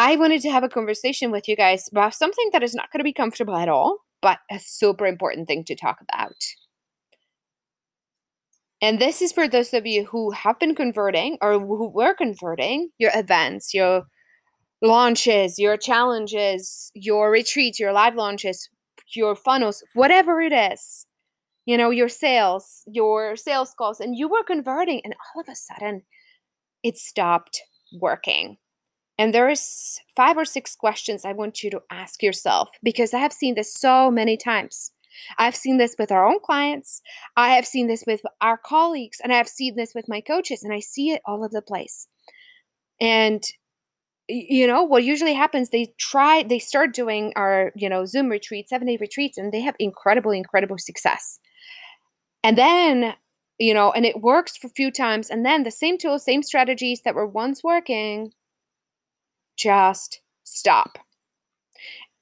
I wanted to have a conversation with you guys about something that is not going to be comfortable at all, but a super important thing to talk about. And this is for those of you who have been converting or who were converting, your events, your launches, your challenges, your retreats, your live launches, your funnels, whatever it is, you know, your sales calls, and you were converting and all of a sudden it stopped working. And there's 5 or 6 questions I want you to ask yourself, because I have seen this so many times. I've seen this with our own clients. I have seen this with our colleagues, and I have seen this with my coaches, and I see it all over the place. And you know, what usually happens, they start doing our, you know, Zoom retreats, 7-day retreats, and they have incredible success. And then, you know, and it works for a few times. And then the same tools, same strategies that were once working just stop.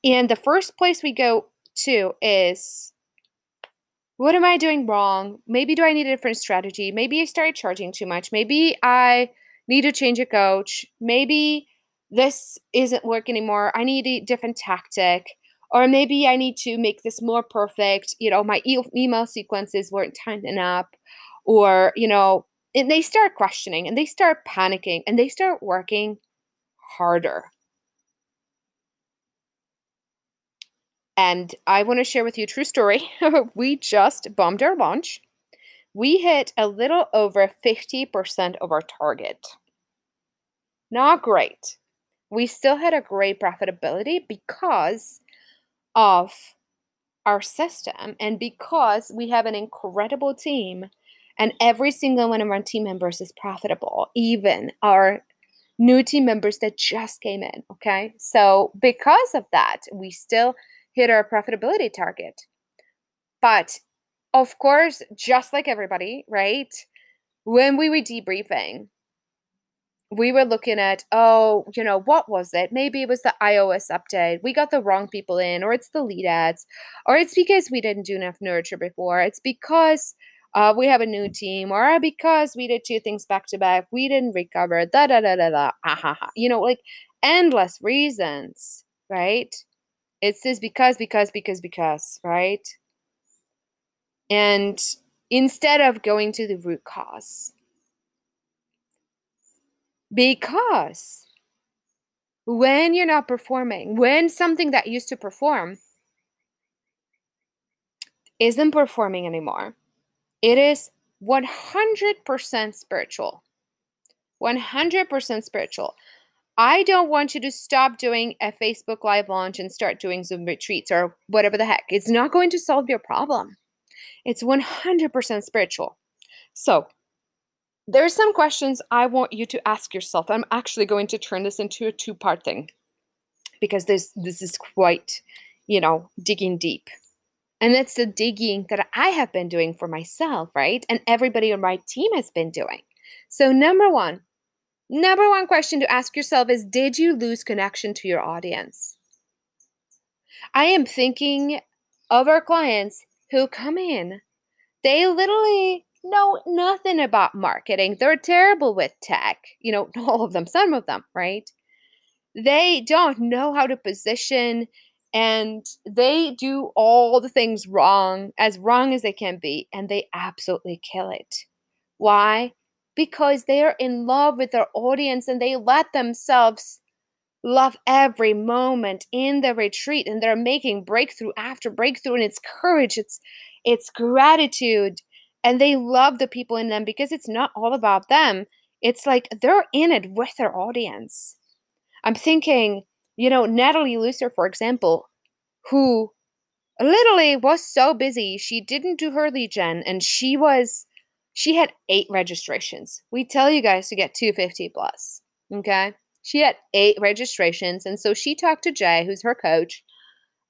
And the first place we go to is, what am I doing wrong? Maybe do I need a different strategy? Maybe I started charging too much. Maybe I need to change a coach. Maybe this isn't working anymore. I need a different tactic, or maybe I need to make this more perfect. You know, my email sequences weren't tightened up, or, you know, and they start questioning and they start panicking and they start working harder. And I want to share with you a true story. We just bombed our launch. We hit a little over 50% of our target. Not great. We still had a great profitability because of our system and because we have an incredible team, and every single one of our team members is profitable, even our new team members that just came in, okay? So because of that, we still hit our profitability target. But of course, just like everybody, right, when we were debriefing, we were looking at, oh, you know, what was it? Maybe it was the iOS update. We got the wrong people in, or it's the lead ads, or it's because we didn't do enough nurture before. It's because we have a new team, or because we did 2 things back to back. We didn't recover, You know, like endless reasons, right? It's just because, right? And instead of going to the root cause. Because when you're not performing, when something that used to perform isn't performing anymore, it is 100% spiritual. 100% spiritual. I don't want you to stop doing a Facebook Live launch and start doing Zoom retreats or whatever the heck. It's not going to solve your problem. It's 100% spiritual. So, there are some questions I want you to ask yourself. I'm actually going to turn this into a 2-part thing, because this is quite, you know, digging deep. And that's the digging that I have been doing for myself, right? And everybody on my team has been doing. So number one question to ask yourself is, did you lose connection to your audience? I am thinking of our clients who come in. They literally know nothing about marketing. They're terrible with tech. You know, all of them, some of them, right? They don't know how to position, and they do all the things wrong as they can be, and they absolutely kill it. Why? Because they are in love with their audience, and they let themselves love every moment in the retreat, and they're making breakthrough after breakthrough, and it's courage, it's gratitude. And they love the people in them, because it's not all about them. It's like they're in it with their audience. I'm thinking, you know, Natalie Lucer, for example, who literally was so busy. She didn't do her lead gen, and she had 8 registrations. We tell you guys to get 250 plus, okay? She had 8 registrations. And so she talked to Jay, who's her coach.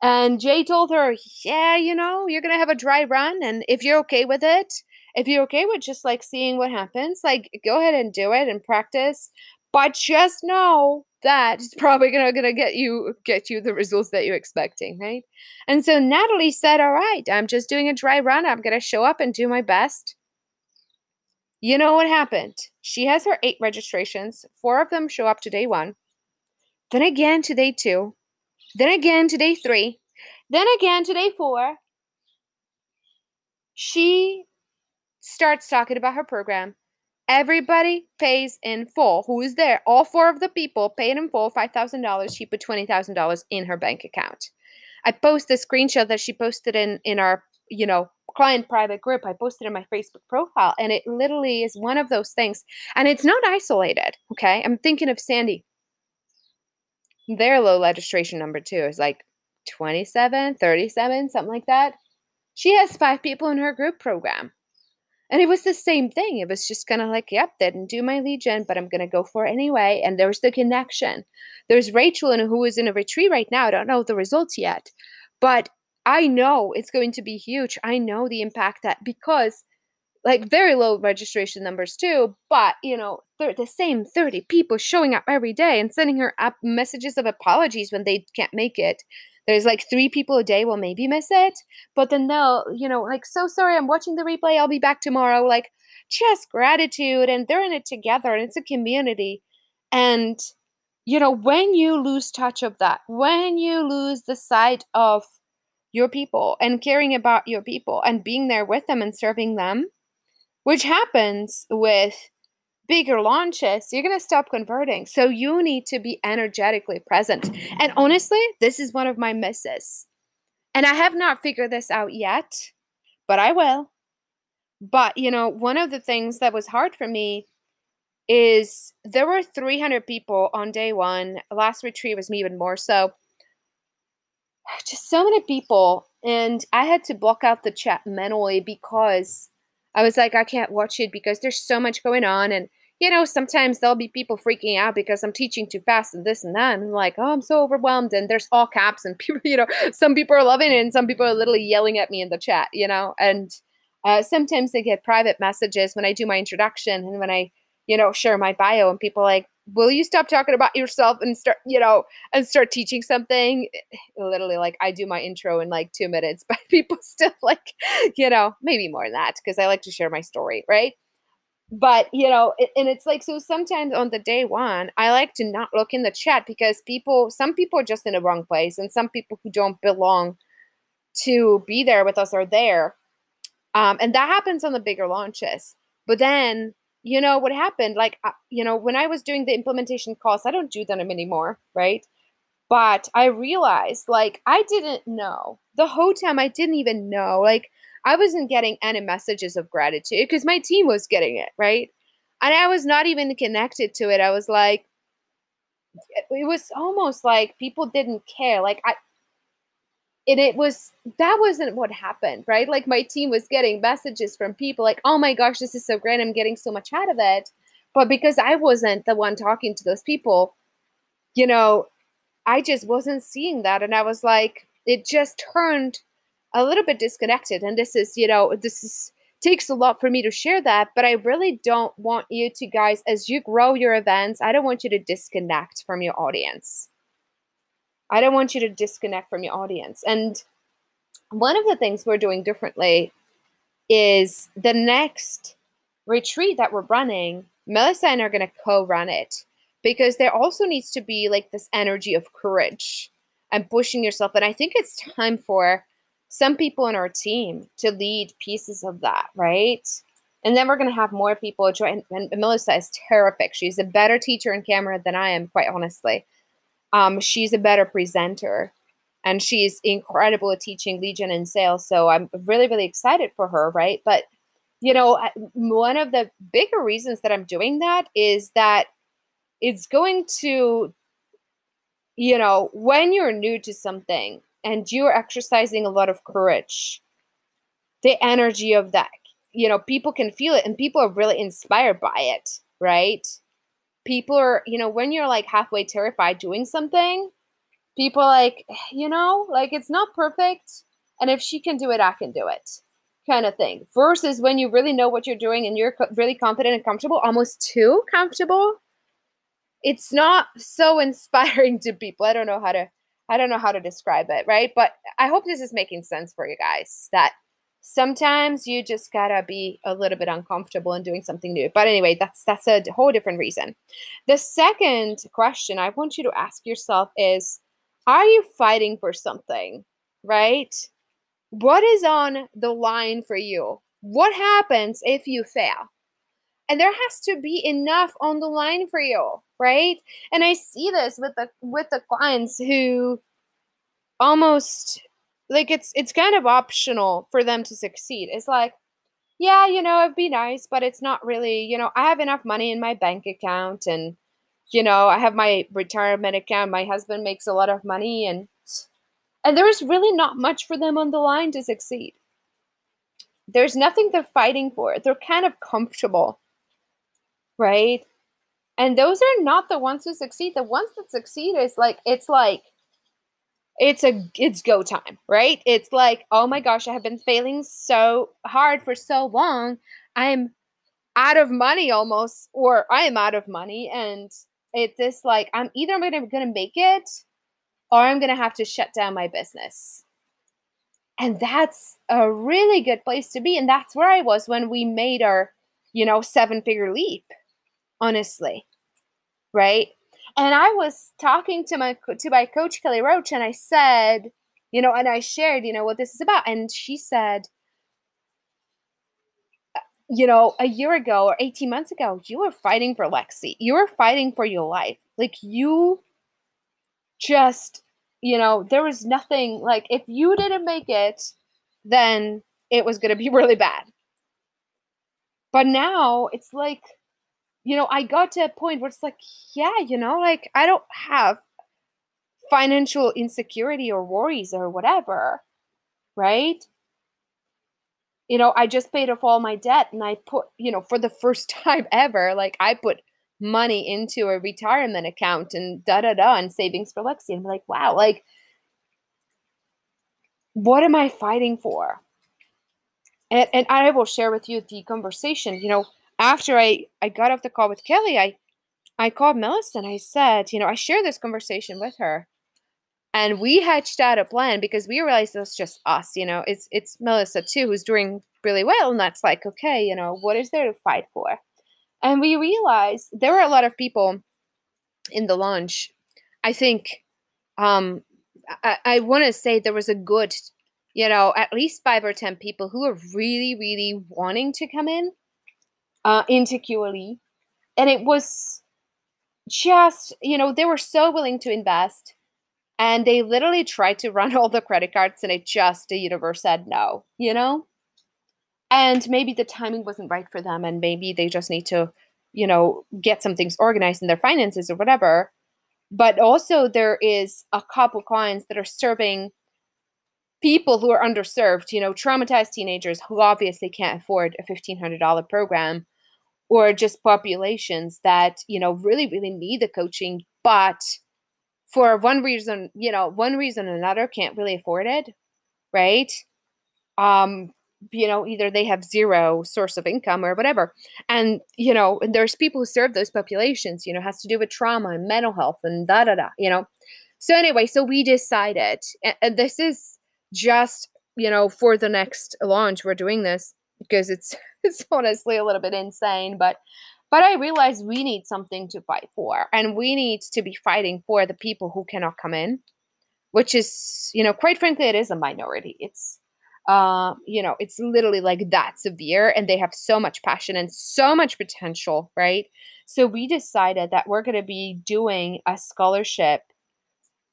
And Jay told her, yeah, you know, you're going to have a dry run. And if you're okay with it, if you're okay with just like seeing what happens, like go ahead and do it and practice. But just know that it's probably going to get you the results that you're expecting, right? And so Natalie said, all right, I'm just doing a dry run. I'm going to show up and do my best. You know what happened? She has her 8 registrations. 4 of them show up to day 1. then again to day 2, then again to day 3, then again to day 4, she starts talking about her program. Everybody pays in full. Who is there? All 4 of the people paid in full, $5,000. She put $20,000 in her bank account. I post the screenshot that she posted in our, client private group. I posted in my Facebook profile, and it literally is one of those things. And it's not isolated, okay? I'm thinking of Sandy. Their low registration number too is like 27, 37, something like that. She has 5 people in her group program. And it was the same thing. It was just kind of like, yep, didn't do my lead gen, but I'm going to go for it anyway. And there's the connection. There's Rachel, who is in a retreat right now. I don't know the results yet, but I know it's going to be huge. I know the impact that, because like very low registration numbers too, but the same 30 people showing up every day and sending her up messages of apologies when they can't make it. There's like 3 people a day will maybe miss it, but then they'll, so sorry, I'm watching the replay. I'll be back tomorrow. Like just gratitude, and they're in it together, and it's a community. And, when you lose touch of that, when you lose the sight of your people and caring about your people and being there with them and serving them, which happens with bigger launches, you're going to stop converting. So you need to be energetically present. And honestly, this is one of my misses. And I have not figured this out yet, but I will. But, one of the things that was hard for me is there were 300 people on day 1. Last retreat was even more so. Just so many people. And I had to block out the chat mentally because I was like, I can't watch it because there's so much going on. And, sometimes there'll be people freaking out because I'm teaching too fast and this and that. And I'm like, oh, I'm so overwhelmed. And there's all caps and people, some people are loving it and some people are literally yelling at me in the chat, And sometimes I get private messages when I do my introduction and when I, share my bio, and people are like, will you stop talking about yourself and start, and start teaching something? Literally, like I do my intro in like 2 minutes, but people still like, maybe more than that because I like to share my story, right? But, and it's like, so sometimes on the day 1, I like to not look in the chat because some people are just in the wrong place, and some people who don't belong to be there with us are there. And that happens on the bigger launches. But then, what happened, like, when I was doing the implementation calls, I don't do them anymore, right? But I realized, like, I didn't know. The whole time I didn't even know. Like, I wasn't getting any messages of gratitude because my team was getting it, right? And I was not even connected to it. I was like, it was almost like people didn't care. Like, that wasn't what happened, right? Like my team was getting messages from people like, oh my gosh, this is so great. I'm getting so much out of it. But because I wasn't the one talking to those people, I just wasn't seeing that. And I was like, it just turned a little bit disconnected. And this is, takes a lot for me to share that, but I really don't want you to guys, as you grow your events, I don't want you to disconnect from your audience. I don't want you to disconnect from your audience. And one of the things we're doing differently is the next retreat that we're running, Melissa and I are going to co-run it because there also needs to be like this energy of courage and pushing yourself. And I think it's time for some people on our team to lead pieces of that, right? And then we're going to have more people join. And Melissa is terrific. She's a better teacher and camera than I am, quite honestly. She's a better presenter, and she's incredible at teaching lead gen and sales. So I'm really, really excited for her, right? But, one of the bigger reasons that I'm doing that is that it's going to, when you're new to something and you're exercising a lot of courage, the energy of that, people can feel it and people are really inspired by it, right? People are, when you're like halfway terrified doing something, people are like, like it's not perfect. And if she can do it, I can do it kind of thing. Versus when you really know what you're doing and you're really confident and comfortable, almost too comfortable. It's not so inspiring to people. I don't know how to describe it. Right. But I hope this is making sense for you guys, that sometimes you just gotta be a little bit uncomfortable in doing something new. But anyway, that's a whole different reason. The second question I want you to ask yourself is, are you fighting for something, right? What is on the line for you? What happens if you fail? And there has to be enough on the line for you, right? And I see this with the clients who almost, like, it's kind of optional for them to succeed. It's like, yeah, you know, it'd be nice, but it's not really, you know, I have enough money in my bank account, and, you know, I have my retirement account. My husband makes a lot of money, and there is really not much for them on the line to succeed. There's nothing they're fighting for. They're kind of comfortable, right? And those are not the ones who succeed. The ones that succeed is like, it's go time, right? It's like, oh my gosh, I have been failing so hard for so long. I'm out of money almost, or I am out of money. And it's this like, I'm either going to make it, or I'm going to have to shut down my business. And that's a really good place to be. And that's where I was when we made our, you know, 7-figure leap, honestly, right? And I was talking to my coach, Kelly Roach, and I said, you know, and I shared, you know, what this is about. And she said, you know, a year ago or 18 months ago, you were fighting for Lexi. You were fighting for your life. Like, you just... you know, there was nothing, like, if you didn't make it, then it was going to be really bad. But now it's like, you know, I got to a point where it's like, yeah, you know, like, I don't have financial insecurity or worries or whatever, right? You know, I just paid off all my debt, and I put, you know, for the first time ever, like, I put money into a retirement account and and savings for Lexi. And I'm like, wow, like, what am I fighting for? And I will share with you the conversation. You know, after I got off the call with Kelly, I called Melissa, and I said, you know, I shared this conversation with her, and we hatched out a plan, because we realized it's just us, you know, it's Melissa too, who's doing really well. And that's like, okay, you know, what is there to fight for? And we realized there were a lot of people in the launch. I think I want to say there was a good, you know, at least 5 or 10 people who were really, really wanting to come in into QLE. And it was just, you know, they were so willing to invest. And they literally tried to run all the credit cards, and it just, the universe said no, you know? And maybe the timing wasn't right for them, and maybe they just need to, you know, get some things organized in their finances or whatever. But also there is a couple clients that are serving people who are underserved, you know, traumatized teenagers who obviously can't afford a $1,500 program, or just populations that, you know, really, really need the coaching, but for one reason or another can't really afford it, right? You know, either they have zero source of income or whatever. And, you know, there's people who serve those populations, you know, has to do with trauma and mental health and you know. So anyway, so we decided, and this is just, you know, for the next launch, we're doing this because it's honestly a little bit insane, but I realized we need something to fight for, and we need to be fighting for the people who cannot come in, which is, you know, quite frankly, it is a minority. You know, it's literally like that severe, and they have so much passion and so much potential, right? So we decided that we're going to be doing a scholarship,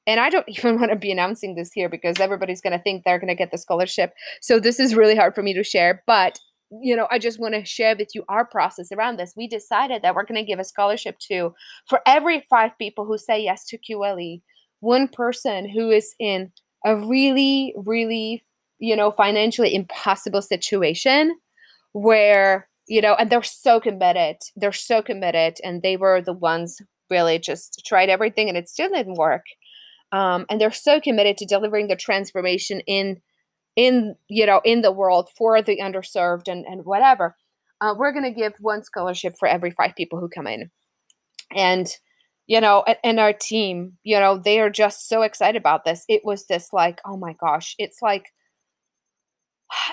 and I don't even want to be announcing this here because everybody's going to think they're going to get the scholarship. So this is really hard for me to share, but, you know, I just want to share with you our process around this. We decided that we're going to give a scholarship to, for every 5 people who say yes to QLE, one person who is in a really, really, you know, financially impossible situation where, you know, and they're so committed, and they were the ones really just tried everything, and it still didn't work. And they're so committed to delivering the transformation in, you know, in the world for the underserved and whatever. We're going to give one scholarship for every 5 people who come in. And, you know, and our team, you know, they are just so excited about this. It was this like, oh my gosh, it's like,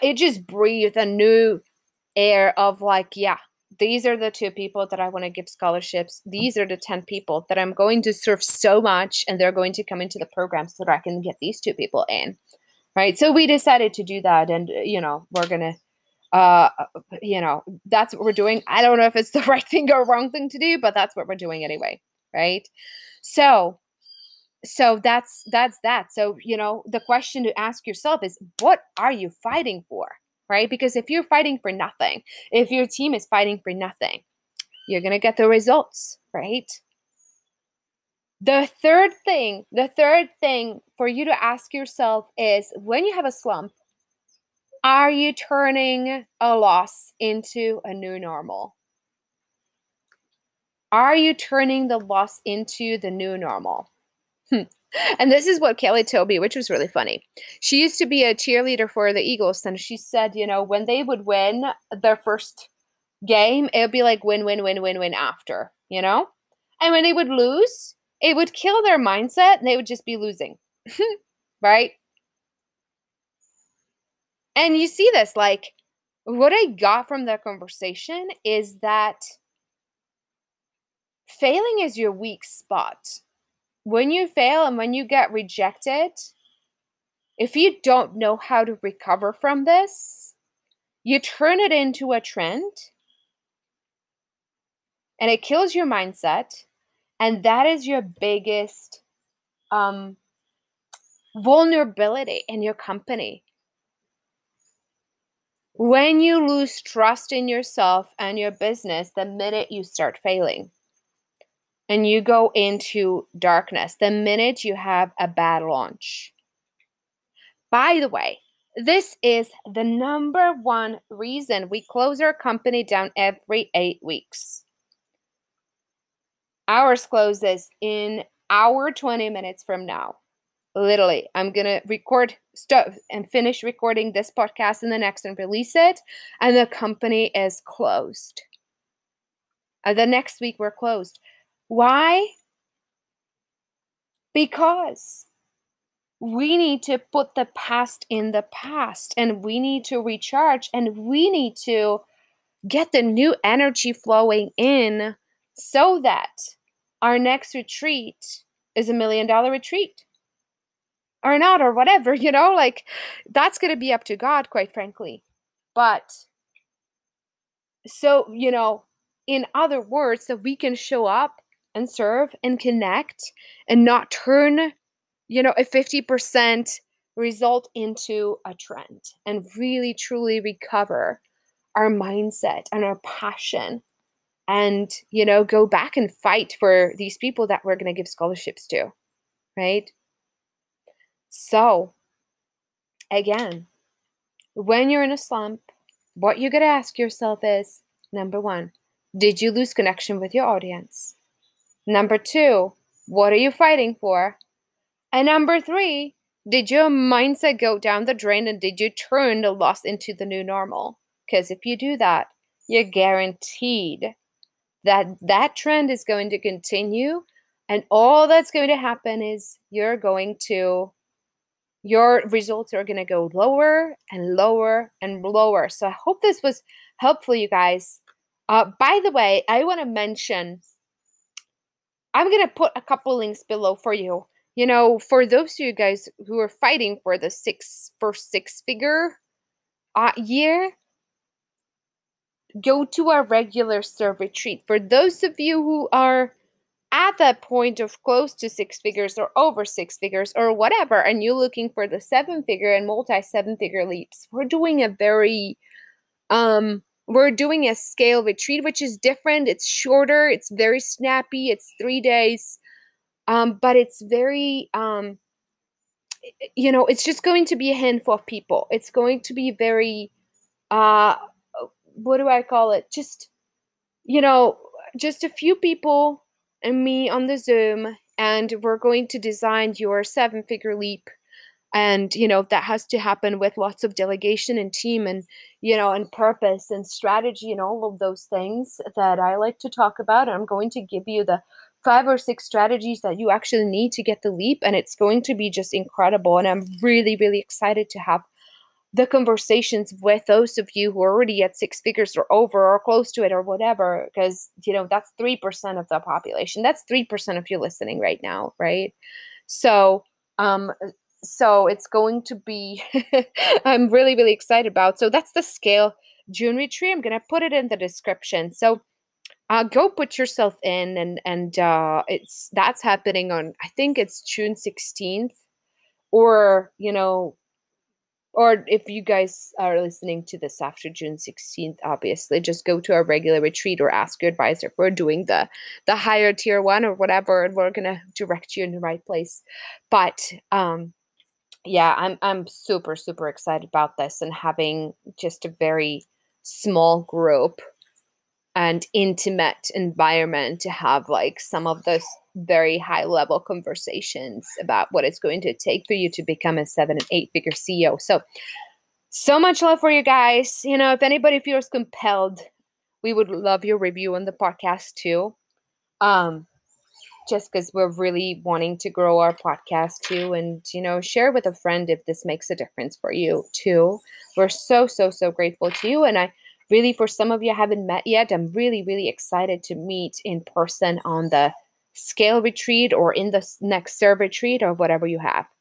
it just breathed a new air of like, yeah, these are the two people that I want to give scholarships. These are the 10 people that I'm going to serve so much, and they're going to come into the program so that I can get these two people in, right? So we decided to do that, and, we're going to, that's what we're doing. I don't know if it's the right thing or wrong thing to do, but that's what we're doing anyway, right? So that's that. So, the question to ask yourself is, what are you fighting for? Right? Because if you're fighting for nothing, if your team is fighting for nothing, you're going to get the results, right? The third thing for you to ask yourself is, when you have a slump, are you turning a loss into a new normal? Are you turning the loss into the new normal? And this is what Kelly told me, which was really funny. She used to be a cheerleader for the Eagles, and she said, when they would win their first game, it would be like win, win, win, win, win after, And when they would lose, it would kill their mindset, and they would just be losing, right? And you see this, like, what I got from that conversation is that failing is your weak spot. When you fail and when you get rejected, if you don't know how to recover from this, you turn it into a trend, and it kills your mindset. And that is your biggest vulnerability in your company. When you lose trust in yourself and your business, the minute you start failing, and you go into darkness the minute you have a bad launch. By the way, this is the number one reason we close our company down every 8 weeks. Ours closes in our 20 minutes from now. Literally, I'm going to record stuff and finish recording this podcast and the next and release it. And the company is closed. The next week we're closed. Why? Because we need to put the past in the past, and we need to recharge, and we need to get the new energy flowing in so that our next retreat is $1 million retreat or not, or whatever, that's going to be up to God, quite frankly. But so, in other words, that we can show up and serve and connect and not turn, a 50% result into a trend, and really truly recover our mindset and our passion, and, go back and fight for these people that we're going to give scholarships to, right? So again, when you're in a slump, what you're going to ask yourself is, number one, did you lose connection with your audience? Number two, what are you fighting for? And number three, did your mindset go down the drain, and did you turn the loss into the new normal? Because if you do that, you're guaranteed that that trend is going to continue, and all that's going to happen is your results are going to go lower and lower and lower. So I hope this was helpful, you guys. By the way, I want to mention, I'm going to put a couple links below for you. For those of you guys who are fighting for the first six-figure year, go to our regular serve retreat. For those of you who are at that point of close to six figures or over six figures or whatever, and you're looking for the seven-figure and multi-seven-figure leaps, we're doing a a scale retreat, which is different. It's shorter. It's very snappy. It's 3 days. But it's very, it's just going to be a handful of people. It's going to be very, what do I call it? Just, just a few people and me on the Zoom, and we're going to design your seven-figure leap. And, that has to happen with lots of delegation and team and, and purpose and strategy and all of those things that I like to talk about. And I'm going to give you the 5 or 6 strategies that you actually need to get the leap. And it's going to be just incredible. And I'm really, really excited to have the conversations with those of you who are already at six figures or over or close to it or whatever, because, you know, that's 3% of the population. That's 3% of you listening right now, right? So it's going to be, I'm really, really excited about. So that's the Scale June retreat. I'm going to put it in the description. So go put yourself in, and that's happening on, I think it's June 16th or, you know, or if you guys are listening to this after June 16th, obviously, just go to our regular retreat or ask your advisor if we're doing the higher tier one or whatever, and we're going to direct you in the right place. But yeah, I'm super, super excited about this and having just a very small group and intimate environment to have like some of those very high level conversations about what it's going to take for you to become a 7- and 8-figure CEO. So much love for you guys. You know, if anybody feels compelled, we would love your review on the podcast too. Just because we're really wanting to grow our podcast too, and, you know, share with a friend if this makes a difference for you too. We're so, so, so grateful to you. And I really, for some of you I haven't met yet, I'm really, really excited to meet in person on the Scale retreat or in the next Serve retreat or whatever you have.